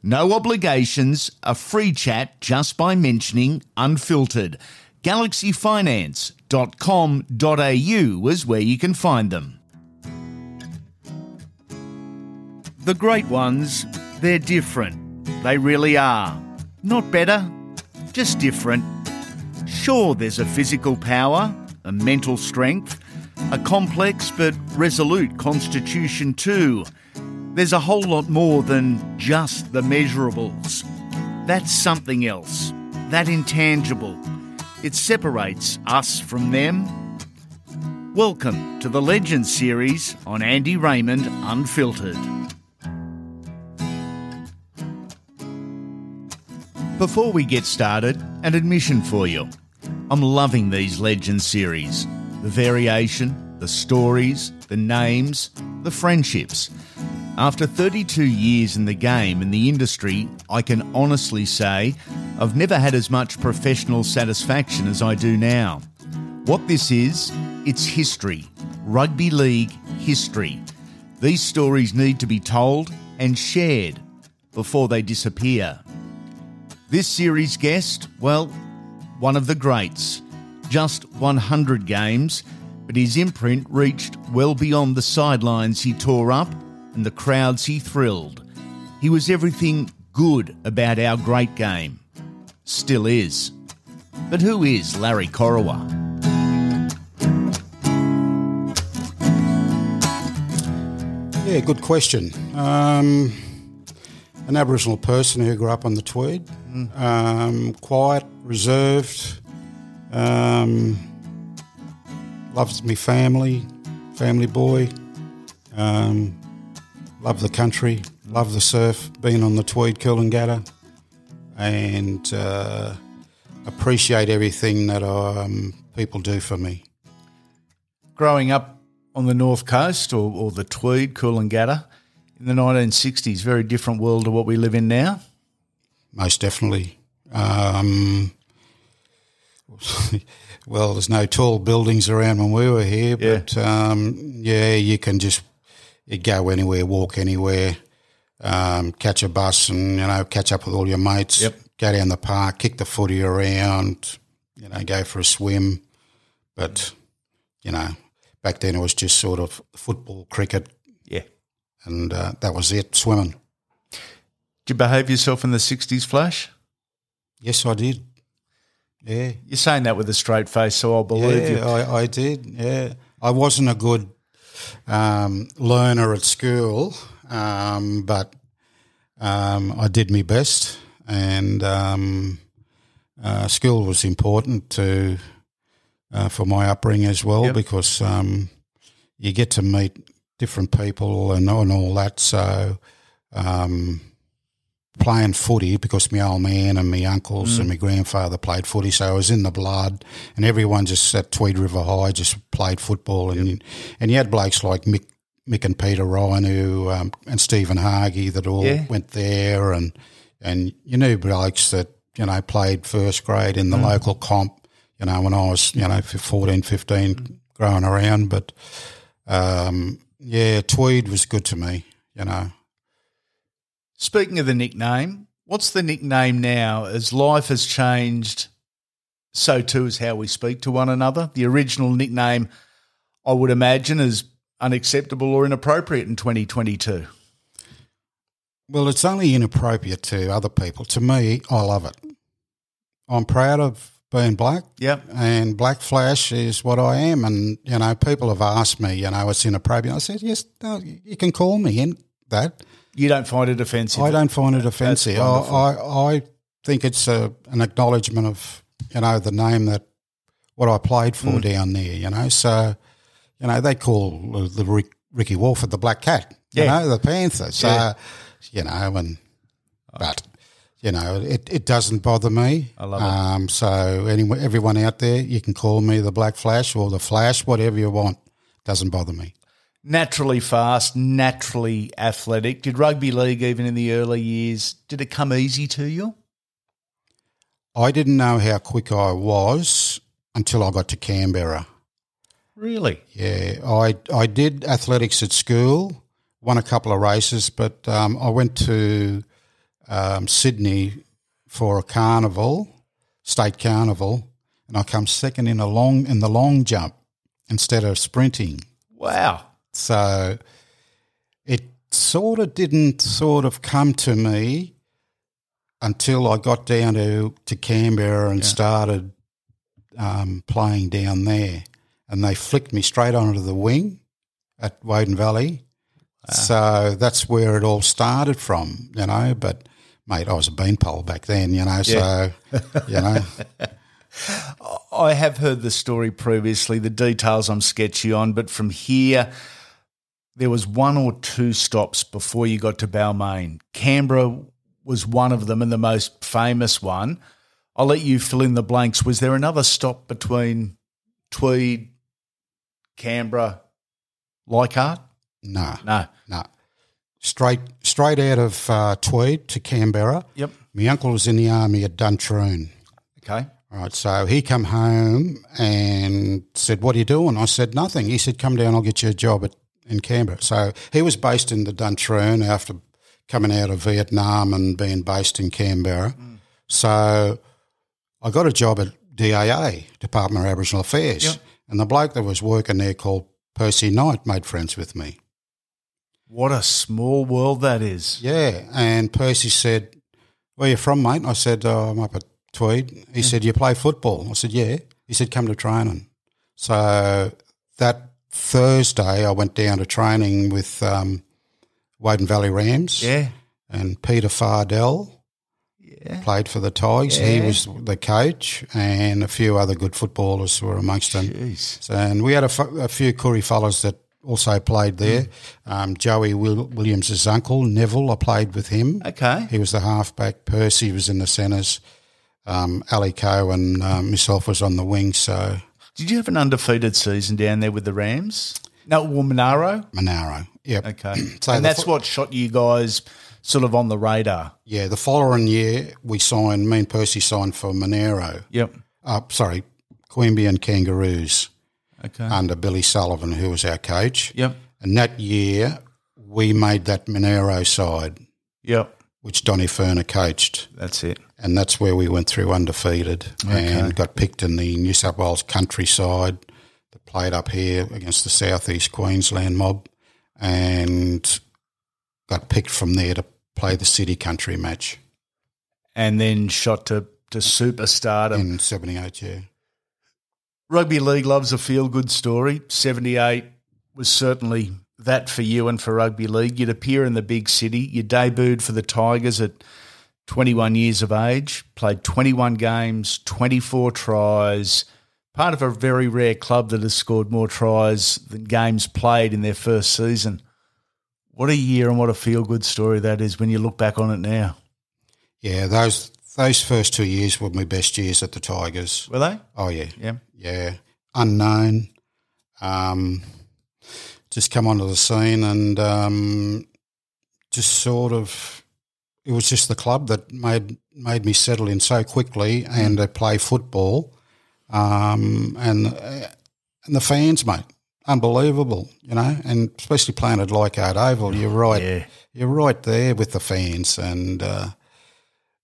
No obligations, a free chat just by mentioning Unfiltered. GalaxyFinance.com.au is where you can find them. The great ones, they're different. They really are. Not better, just different. Sure, there's a physical power, a mental strength, a complex but resolute constitution too. There's a whole lot more than just the measurables. That's something else, that intangible. It separates us from them. Welcome to the Legends series on Andy Raymond Unfiltered. Before we get started, an admission for you. I'm loving these Legends series. The variation, the stories, the names, the friendships. After 32 years in the game and the industry, I can honestly say I've never had as much professional satisfaction as I do now. What this is, it's history. Rugby league history. These stories need to be told and shared before they disappear. This series' guest, well, one of the greats. Just 100 games, but his imprint reached well beyond the sidelines he tore up and the crowds he thrilled. He was everything good about our great game. Still is. But who is Larry Corowa? Yeah, good question. An Aboriginal person who grew up on the Tweed. Quiet, reserved, loves me family boy. Love the country, love the surf, been on the Tweed, Coolangatta, and appreciate everything that people do for me. Growing up on the North Coast or the Tweed, Coolangatta, in the 1960s, very different world to what we live in now? Most definitely. Well, there's no tall buildings around when we were here, but you can just... You'd go anywhere, walk anywhere, catch a bus and, catch up with all your mates, go down the park, kick the footy around, go for a swim. But, back then it was just sort of football, cricket. Yeah. And that was it, swimming. Did you behave yourself in the 60s, Flash? Yes, I did. Yeah. You're saying that with a straight face, so I'll believe you. Yeah, I did, yeah. I wasn't a good... learner at school, but I did my best, and school was important to for my upbringing as well, because you get to meet different people and all that. So playing footy, because my old man and my uncles and my grandfather played footy, so I was in the blood, and everyone just at Tweed River High just played football, and you had blokes like Mick and Peter Ryan who and Stephen Hargey that all went there, and you knew blokes that played first grade in the local comp, when I was 14, 15 growing around, but Tweed was good to me, Speaking of the nickname, what's the nickname now? As life has changed, so too is how we speak to one another. The original nickname, I would imagine, is unacceptable or inappropriate in 2022. Well, it's only inappropriate to other people. To me, I love it. I'm proud of being black. Yep. And black flash is what I am. And, you know, people have asked me, you know, it's inappropriate. I said, yes, no, you can call me in that. You don't find it offensive? I don't find it offensive. I think it's an acknowledgement of, you know, the name that what I played for down there, you know. So, you know, they call the Ricky Wolford the Black Cat, you know, the Panther. So, you know, and but – you know, it doesn't bother me. I love it. So everyone out there, you can call me the Black Flash or the Flash, whatever you want. Doesn't bother me. Naturally fast, naturally athletic. Did rugby league, even in the early years, did it come easy to you? I didn't know how quick I was until I got to Canberra. Really? Yeah. I did athletics at school, won a couple of races, but I went to Sydney for a carnival, state carnival, and I come second in the long jump instead of sprinting. Wow. So it didn't come to me until I got down to Canberra and started playing down there, and they flicked me straight onto the wing at Woden Valley. Wow. So that's where it all started from, you know, but – mate, I was a beanpole back then, you know, so, you know. I have heard the story previously, the details I'm sketchy on, but from here there was one or two stops before you got to Balmain. Canberra was one of them and the most famous one. I'll let you fill in the blanks. Was there another stop between Tweed, Canberra, Leichhardt? No. Straight out of Tweed to Canberra. Yep. My uncle was in the army at Duntroon. Okay. All right, so he come home and said, what are you doing? I said, nothing. He said, come down, I'll get you a job in Canberra. So he was based in the Duntroon after coming out of Vietnam and being based in Canberra. Mm. So I got a job at DAA, Department of Aboriginal Affairs, and the bloke that was working there called Percy Knight made friends with me. What a small world that is. Yeah, and Percy said, where you from, mate? I said, I'm up at Tweed. He said, you play football? I said, yeah. He said, come to training. So that Thursday I went down to training with Waden Valley Rams. Yeah. And Peter Fardell played for the Tigers. Yeah. He was the coach, and a few other good footballers were amongst them. Jeez. So, and we had a few Koori fellas that also played there. Joey Williams' uncle, Neville, I played with him. Okay. He was the halfback. Percy was in the centres. Ali Coe and myself was on the wing. So, did you have an undefeated season down there with the Rams? No, well, Monaro? Monaro, yep. Okay. So and that's what shot you guys sort of on the radar? Yeah, the following year me and Percy signed for Monaro. Yep. Queanbeyan Kangaroos. Okay. Under Billy Sullivan, who was our coach. Yep. And that year we made that Monaro side. Yep. Which Donnie Ferner coached. That's it. And that's where we went through undefeated and got picked in the New South Wales countryside that played up here against the Southeast Queensland mob and got picked from there to play the city country match. And then shot to superstardom. In 78, yeah. Rugby league loves a feel-good story. 78 was certainly that for you and for rugby league. You'd appear in the big city. You debuted for the Tigers at 21 years of age, played 21 games, 24 tries, part of a very rare club that has scored more tries than games played in their first season. What a year and what a feel-good story that is when you look back on it now. Yeah, those first 2 years were my best years at the Tigers. Were they? Oh, yeah. Yeah. Yeah. Unknown. Just come onto the scene and just sort of – it was just the club that made me settle in so quickly and play football. And the fans, mate, unbelievable, you know, and especially playing at Leichhardt Oval. You're right. Yeah. You're right there with the fans and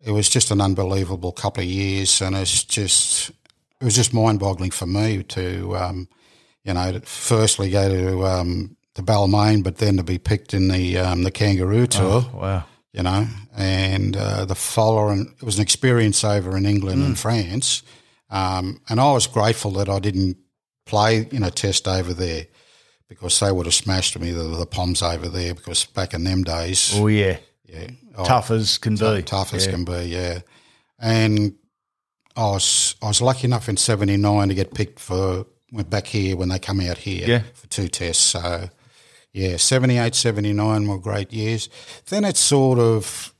it was just an unbelievable couple of years, and it was just mind-boggling for me to, you know, to firstly go to Balmain, but then to be picked in the Kangaroo tour. Oh, wow! You know, and the following it was an experience over in England and France, And I was grateful that I didn't play in a test over there because they would have smashed me, the Poms over there, because back in them days. Oh, yeah. Yeah. Tough as can be, yeah. And I was lucky enough in 79 to get picked for – went back here when they come out here for two tests. So, yeah, 78, 79 were great years. Then it sort of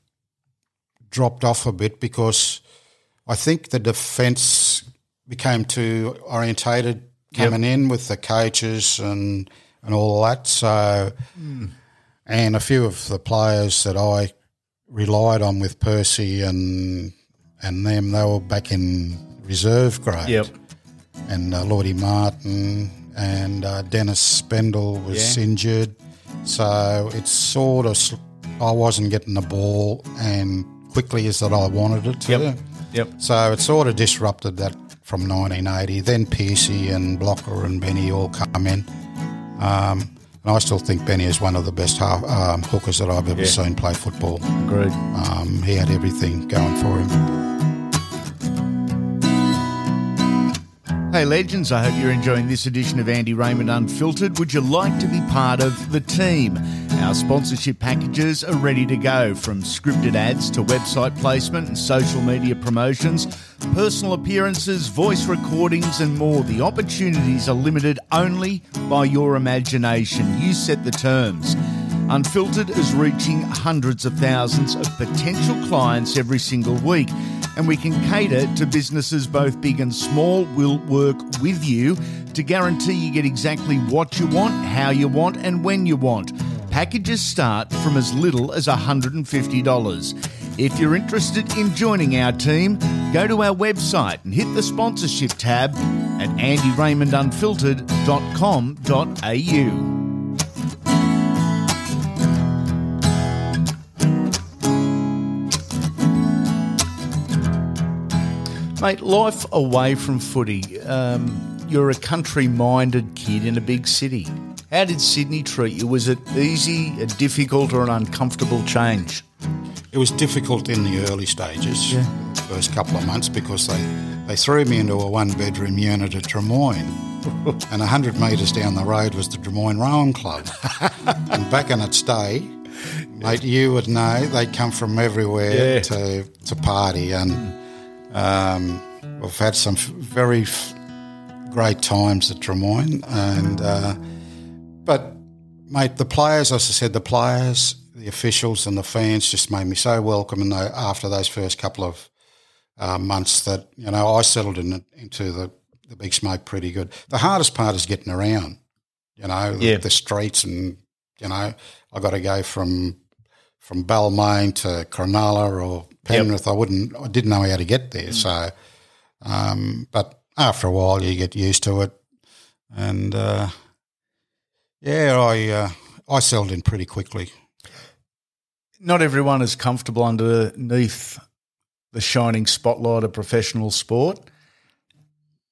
dropped off a bit because I think the defence became too orientated coming in with the coaches and all that. So and a few of the players that I relied on with Percy and them, they were back in reserve grade. Yep. And Lordy Martin and Dennis Spendle was injured. So it's sort of I wasn't getting the ball and quickly as that I wanted it to. Yep. So it sort of disrupted that from 1980. Then Percy and Blocker and Benny all come in. And I still think Benny is one of the best hookers that I've ever seen play football. Agreed. He had everything going for him. Hey, legends, I hope you're enjoying this edition of Andy Raymond Unfiltered. Would you like to be part of the team? Our sponsorship packages are ready to go, from scripted ads to website placement and social media promotions, personal appearances, voice recordings and more. The opportunities are limited only by your imagination. You set the terms. Unfiltered is reaching hundreds of thousands of potential clients every single week, and we can cater to businesses both big and small. We'll work with you to guarantee you get exactly what you want, how you want and when you want. Packages start from as little as $150. If you're interested in joining our team, go to our website and hit the sponsorship tab at andyraymondunfiltered.com.au. Mate, life away from footy. You're a country-minded kid in a big city. How did Sydney treat you? Was it easy, a difficult or an uncomfortable change? It was difficult in the early stages, the first couple of months, because they threw me into a one-bedroom unit at Tremoyne and 100 metres down the road was the Tremoyne Rowing Club. And back in its day, mate, you would know, they'd come from everywhere to party, and we've had some very great times at Tremoyne and... But, mate, the players, as I said, the players, the officials and the fans just made me so welcome. And after those first couple of months that, you know, I settled into the big smoke pretty good. The hardest part is getting around, you know, the streets and, you know, I got to go from Balmain to Cronulla or Penrith. I didn't know how to get there. So, but after a while you get used to it and... I settled in pretty quickly. Not everyone is comfortable underneath the shining spotlight of professional sport.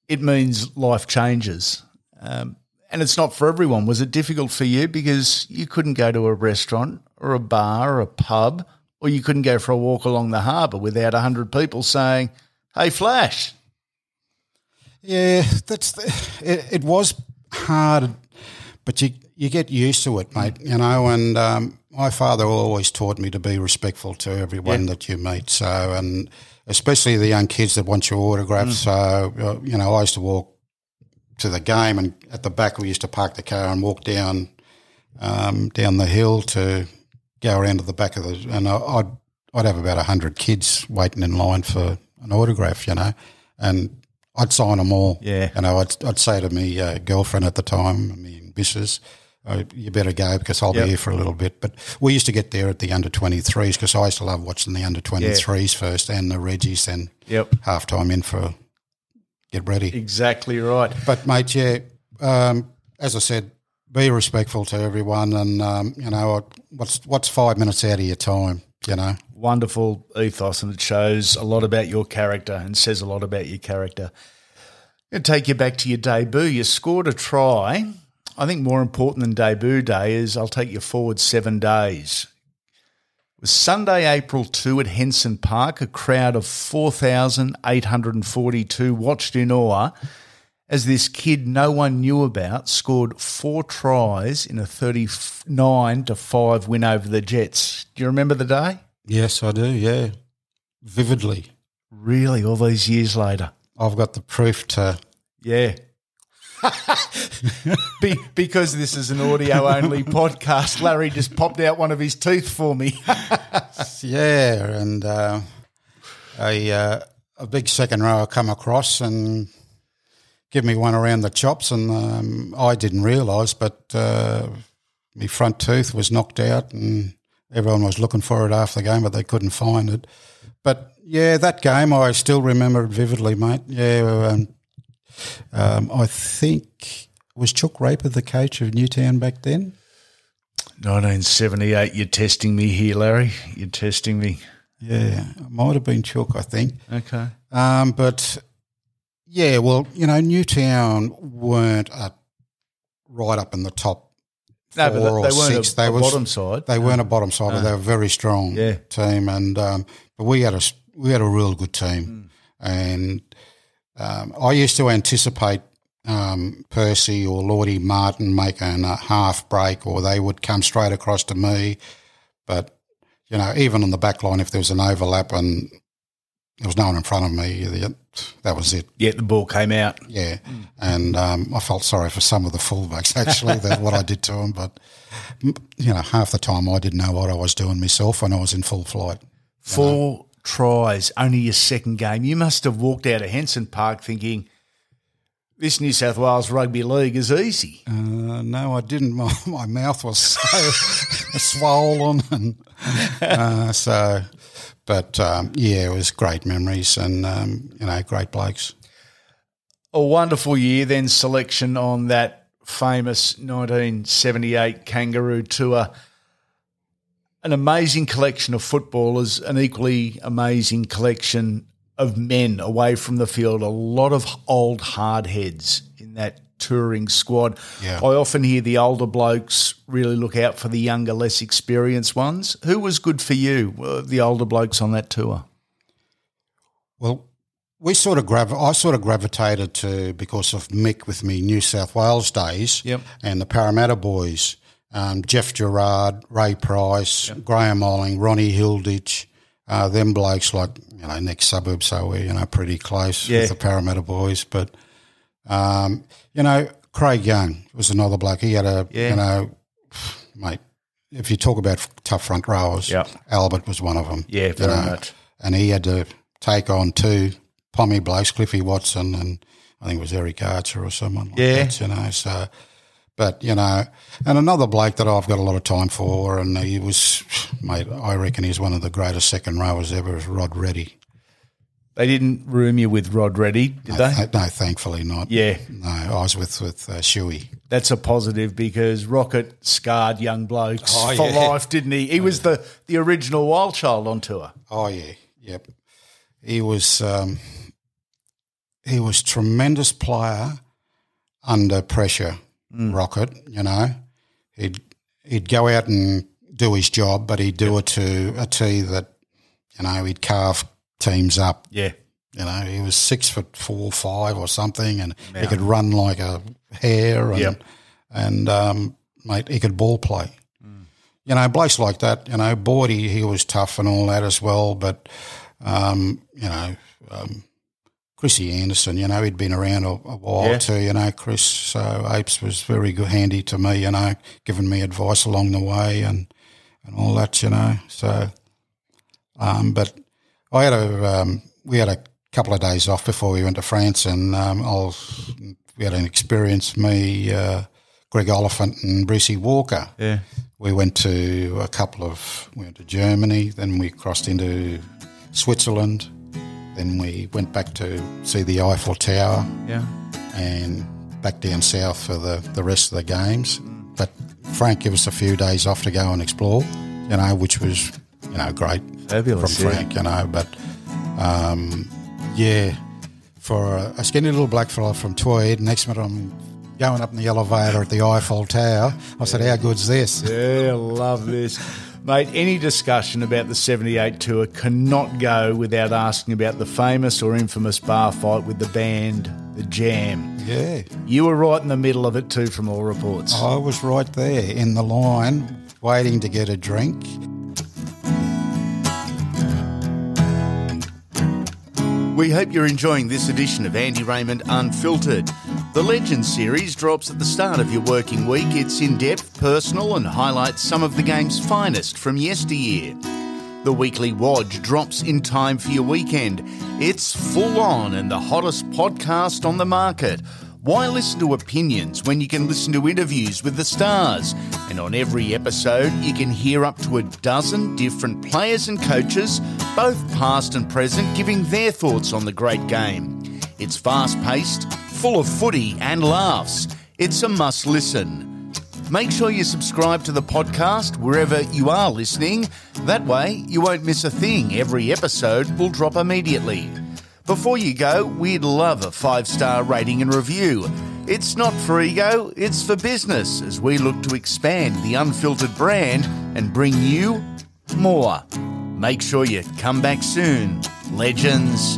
It means life changes, and it's not for everyone. Was it difficult for you because you couldn't go to a restaurant or a bar or a pub, or you couldn't go for a walk along the harbour without 100 people saying, hey, Flash? Yeah, it was hard. But you get used to it, mate, you know, and my father always taught me to be respectful to everyone that you meet, so, and especially the young kids that want your autograph. So, you know, I used to walk to the game and at the back we used to park the car and walk down the hill to go around to the back of the – and I'd have about 100 kids waiting in line for an autograph, you know, and – I'd sign them all. Yeah. And I'd say to my girlfriend at the time, my missus, you better go because I'll be here for a little bit. But we used to get there at the under-23s because I used to love watching the under-23s first and the Reggies and half-time in for get ready. Exactly right. But, mate, as I said, be respectful to everyone and, you know, what's 5 minutes out of your time, you know? Wonderful ethos, and it shows a lot about your character and says a lot about your character. It'll take you back to your debut. You scored a try. I think more important than debut day is I'll take you forward 7 days. was Sunday, April 2 at Henson Park. A crowd of 4,842 watched in awe as this kid no one knew about scored four tries in a 39-5 win over the Jets. Do you remember the day? Yes, I do, yeah, vividly. Really, all these years later? I've got the proof to... Yeah. Because this is an audio-only podcast, Larry just popped out one of his teeth for me. Yeah, and a big second rower come across and give me one around the chops, and I didn't realise, but my front tooth was knocked out and everyone was looking for it after the game, but they couldn't find it. But, yeah, that game I still remember it vividly, mate. Yeah, I think – was Chuck Raper the coach of Newtown back then? 1978. You're testing me here, Larry. You're testing me. Yeah, it might have been Chuck, I think. Okay. But, yeah, well, you know, Newtown weren't right up in the top four or six. They were bottom side. They weren't a bottom side, but they were a very strong team. And but we had a real good team. Mm. And – I used to anticipate Percy or Lordy Martin making a half break, or they would come straight across to me. But, you know, even on the back line, if there was an overlap and there was no one in front of me, that was it. Yeah, the ball came out. Yeah, and I felt sorry for some of the fullbacks, actually, that what I did to them. But, you know, half the time I didn't know what I was doing myself when I was in full flight. Tries, only your second game. You must have walked out of Henson Park thinking, this New South Wales Rugby League is easy. No, I didn't. My mouth was so swollen. And, yeah, it was great memories and, you know, great blokes. A wonderful year then, selection on that famous 1978 Kangaroo tour. An amazing collection of footballers, an equally amazing collection of men away from the field, a lot of old hard heads in that touring squad. Yeah. I often hear the older blokes really look out for the younger, less experienced ones. Who was good for you, the older blokes on that tour? Well, I sort of gravitated to, because of Mick with me, New South Wales days and the Parramatta boys. Jeff Gerard, Ray Price, Graham Olling, Ronnie Hilditch, them blokes like, you know, next suburb, so we're, you know, pretty close with the Parramatta boys. But, you know, Craig Young was another bloke. He had a, you know, mate, if you talk about tough front rowers, Albert was one of them. Yeah, very much. And he had to take on two pommy blokes, Cliffy Watson and I think it was Eric Archer or someone like that, you know, so... But, you know, and another bloke that I've got a lot of time for, and he was, mate, I reckon he's one of the greatest second rowers ever, is Rod Reddy. They didn't room you with Rod Reddy, did they? No, thankfully not. Yeah. No, I was with Shuey. That's a positive because Rocket scarred young blokes for life, didn't he? He was the original wild child on tour. Oh, yeah, yep. He was tremendous player under pressure. Mm. Rocket, you know, he'd go out and do his job, but he'd do it to a T that, you know, he'd carve teams up. Yeah. You know, he was 6'4", 5" or something, and he could run like a hare and, mate, he could ball play. Mm. You know, blokes like that, you know, Bordy, he was tough and all that as well, but, you know, Chrissy Anderson, you know, he'd been around a while too, you know, Chris. So Apes was very good, handy to me, you know, giving me advice along the way and all that, you know. So, but I had we had a couple of days off before we went to France, and we had an experience, me, Greg Oliphant and Brucey Walker. Yeah. We went to Germany, then we crossed into Switzerland. Then we went back to see the Eiffel Tower and back down south for the rest of the games. But Frank gave us a few days off to go and explore, you know, which was, you know, great. Fabulous, from Frank, you know. But, for a skinny little black fella from Tweed, next minute I'm going up in the elevator at the Eiffel Tower. I said, how good's this? Yeah, love this. Mate, any discussion about the 78 tour cannot go without asking about the famous or infamous bar fight with the band, The Jam. Yeah. You were right in the middle of it too, from all reports. I was right there in the line waiting to get a drink. We hope you're enjoying this edition of Andy Raymond Unfiltered. The Legends series drops at the start of your working week. It's in-depth, personal and highlights some of the game's finest from yesteryear. The weekly Wodge drops in time for your weekend. It's full on and the hottest podcast on the market. Why listen to opinions when you can listen to interviews with the stars? And on every episode, you can hear up to a dozen different players and coaches, both past and present, giving their thoughts on the great game. It's fast-paced, full of footy and laughs. It's a must-listen. Make sure you subscribe to the podcast wherever you are listening. That way, you won't miss a thing. Every episode will drop immediately. Before you go, we'd love a 5-star rating and review. It's not for ego, it's for business, as we look to expand the Unfiltered brand and bring you more. Make sure you come back soon, Legends.